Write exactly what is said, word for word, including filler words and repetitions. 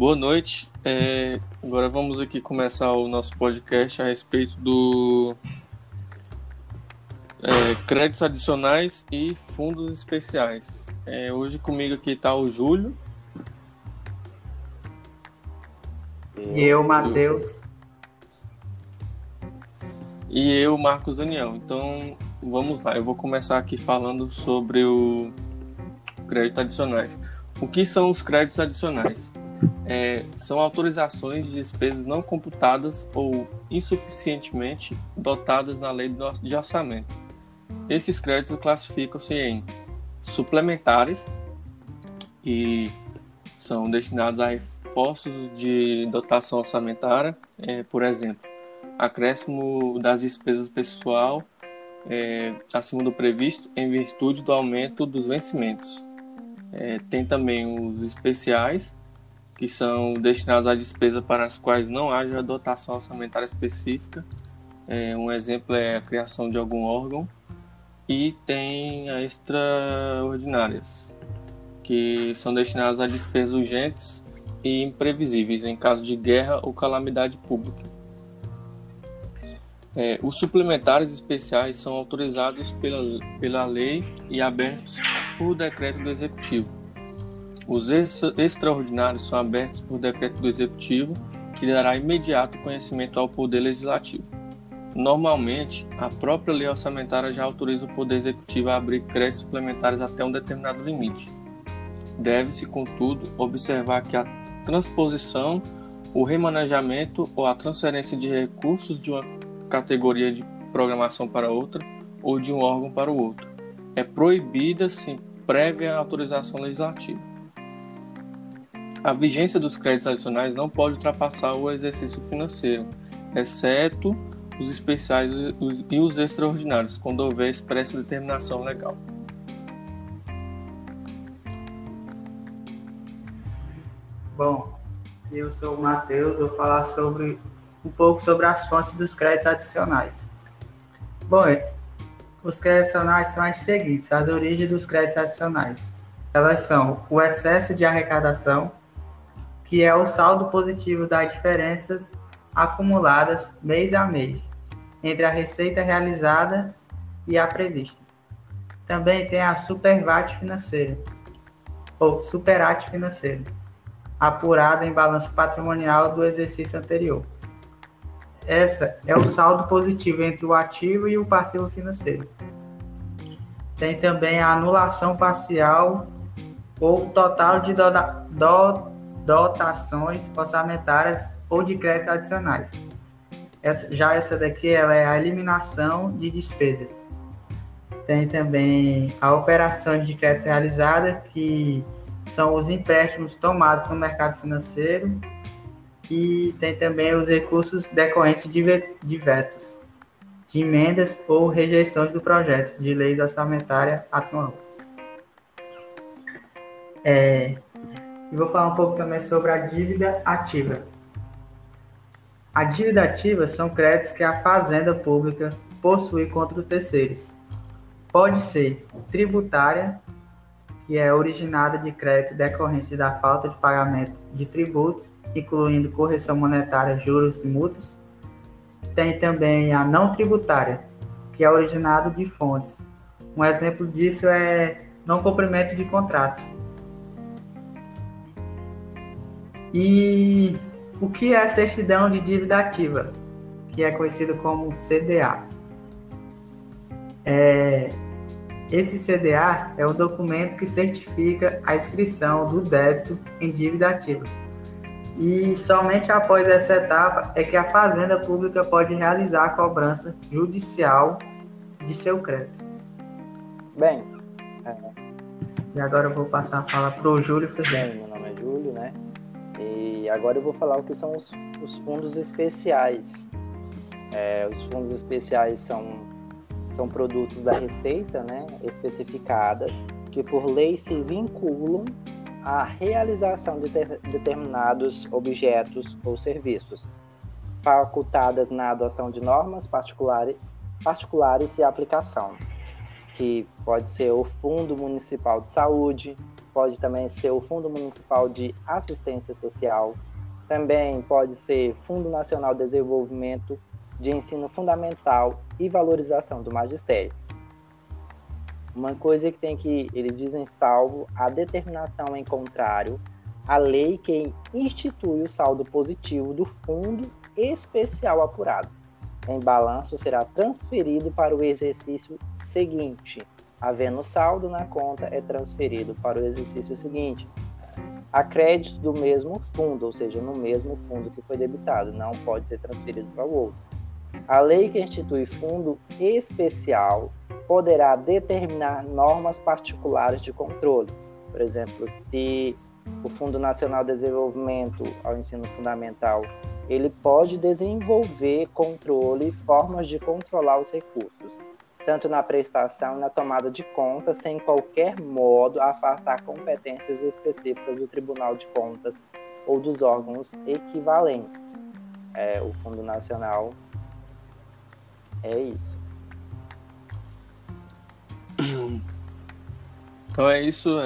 Boa noite. É, agora vamos aqui começar o nosso podcast a respeito do é, Créditos Adicionais e Fundos Especiais. É, hoje comigo aqui está o Júlio. E eu, Matheus. E eu, Marcos Daniel. Então, vamos lá. Eu vou começar aqui falando sobre o crédito adicionais. O que são os créditos adicionais? É, são autorizações de despesas não computadas ou insuficientemente dotadas na lei de orçamento. Esses créditos classificam-se em suplementares, que são destinados a reforços de dotação orçamentária, é, por exemplo, acréscimo das despesas pessoal é, acima do previsto em virtude do aumento dos vencimentos. É, tem também os especiais, que são destinados à despesa para as quais não haja dotação orçamentária específica. É, um exemplo é a criação de algum órgão. E tem as extraordinárias, que são destinadas a despesas urgentes e imprevisíveis em caso de guerra ou calamidade pública. É, os suplementares especiais são autorizados pela, pela lei e abertos por decreto do Executivo. Os ex- extraordinários são abertos por decreto do Executivo, que dará imediato conhecimento ao Poder Legislativo. Normalmente, a própria lei orçamentária já autoriza o Poder Executivo a abrir créditos suplementares até um determinado limite. Deve-se, contudo, observar que a transposição, o remanejamento ou a transferência de recursos de uma categoria de programação para outra ou de um órgão para o outro é proibida sem prévia autorização legislativa. A vigência dos créditos adicionais não pode ultrapassar o exercício financeiro, exceto os especiais e os extraordinários, quando houver expressa determinação legal. Bom, eu sou o Matheus, vou falar sobre um pouco sobre as fontes dos créditos adicionais. Bom, os créditos adicionais são as seguintes, as origens dos créditos adicionais. Elas são o excesso de arrecadação, que é o saldo positivo das diferenças acumuladas mês a mês, entre a receita realizada e a prevista. Também tem a supervate financeira, ou superávit financeiro, apurada em balanço patrimonial do exercício anterior. Essa é o saldo positivo entre o ativo e o passivo financeiro. Tem também a anulação parcial ou total de do, do, dotações orçamentárias ou de créditos adicionais. Essa, já essa daqui ela é a eliminação de despesas. Tem também a operação de créditos realizada, que são os empréstimos tomados no mercado financeiro. E tem também os recursos decorrentes de vetos, de emendas ou rejeições do projeto de lei orçamentária atual. É, e vou falar um pouco também sobre a dívida ativa. A dívida ativa são créditos que a Fazenda Pública possui contra terceiros. Pode ser tributária, que é originada de crédito decorrente da falta de pagamento de tributos, incluindo correção monetária, juros e multas. Tem também a não tributária, que é originada de fontes. Um exemplo disso é não cumprimento de contrato. E o que é a certidão de dívida ativa, que é conhecida como C D A? É... Esse C D A é o documento que certifica a inscrição do débito em dívida ativa. E somente após essa etapa é que a Fazenda Pública pode realizar a cobrança judicial de seu crédito. Bem, é. E agora eu vou passar a fala para o Júlio Fidel. Bem, meu nome é Júlio, né? E agora eu vou falar o que são os, os fundos especiais. É, os fundos especiais são... são produtos da Receita, né, especificadas, que por lei se vinculam à realização de ter, determinados objetos ou serviços, facultadas na adoção de normas particulares, particulares e aplicação, que pode ser o Fundo Municipal de Saúde, pode também ser o Fundo Municipal de Assistência Social, também pode ser Fundo Nacional de Desenvolvimento de Ensino Fundamental e Valorização do Magistério. Uma coisa que tem que, eles dizem, salvo a determinação em contrário à lei que institui o saldo positivo do fundo especial apurado. Em balanço, será transferido para o exercício seguinte. Havendo saldo na conta, é transferido para o exercício seguinte. A crédito do mesmo fundo, ou seja, no mesmo fundo que foi debitado, não pode ser transferido para o outro. A lei que institui fundo especial poderá determinar normas particulares de controle. Por exemplo, se o Fundo Nacional de Desenvolvimento ao Ensino Fundamental, ele pode desenvolver controle e formas de controlar os recursos, tanto na prestação e na tomada de contas, sem em qualquer modo afastar competências específicas do Tribunal de Contas ou dos órgãos equivalentes. É, o Fundo Nacional é isso. Então é isso.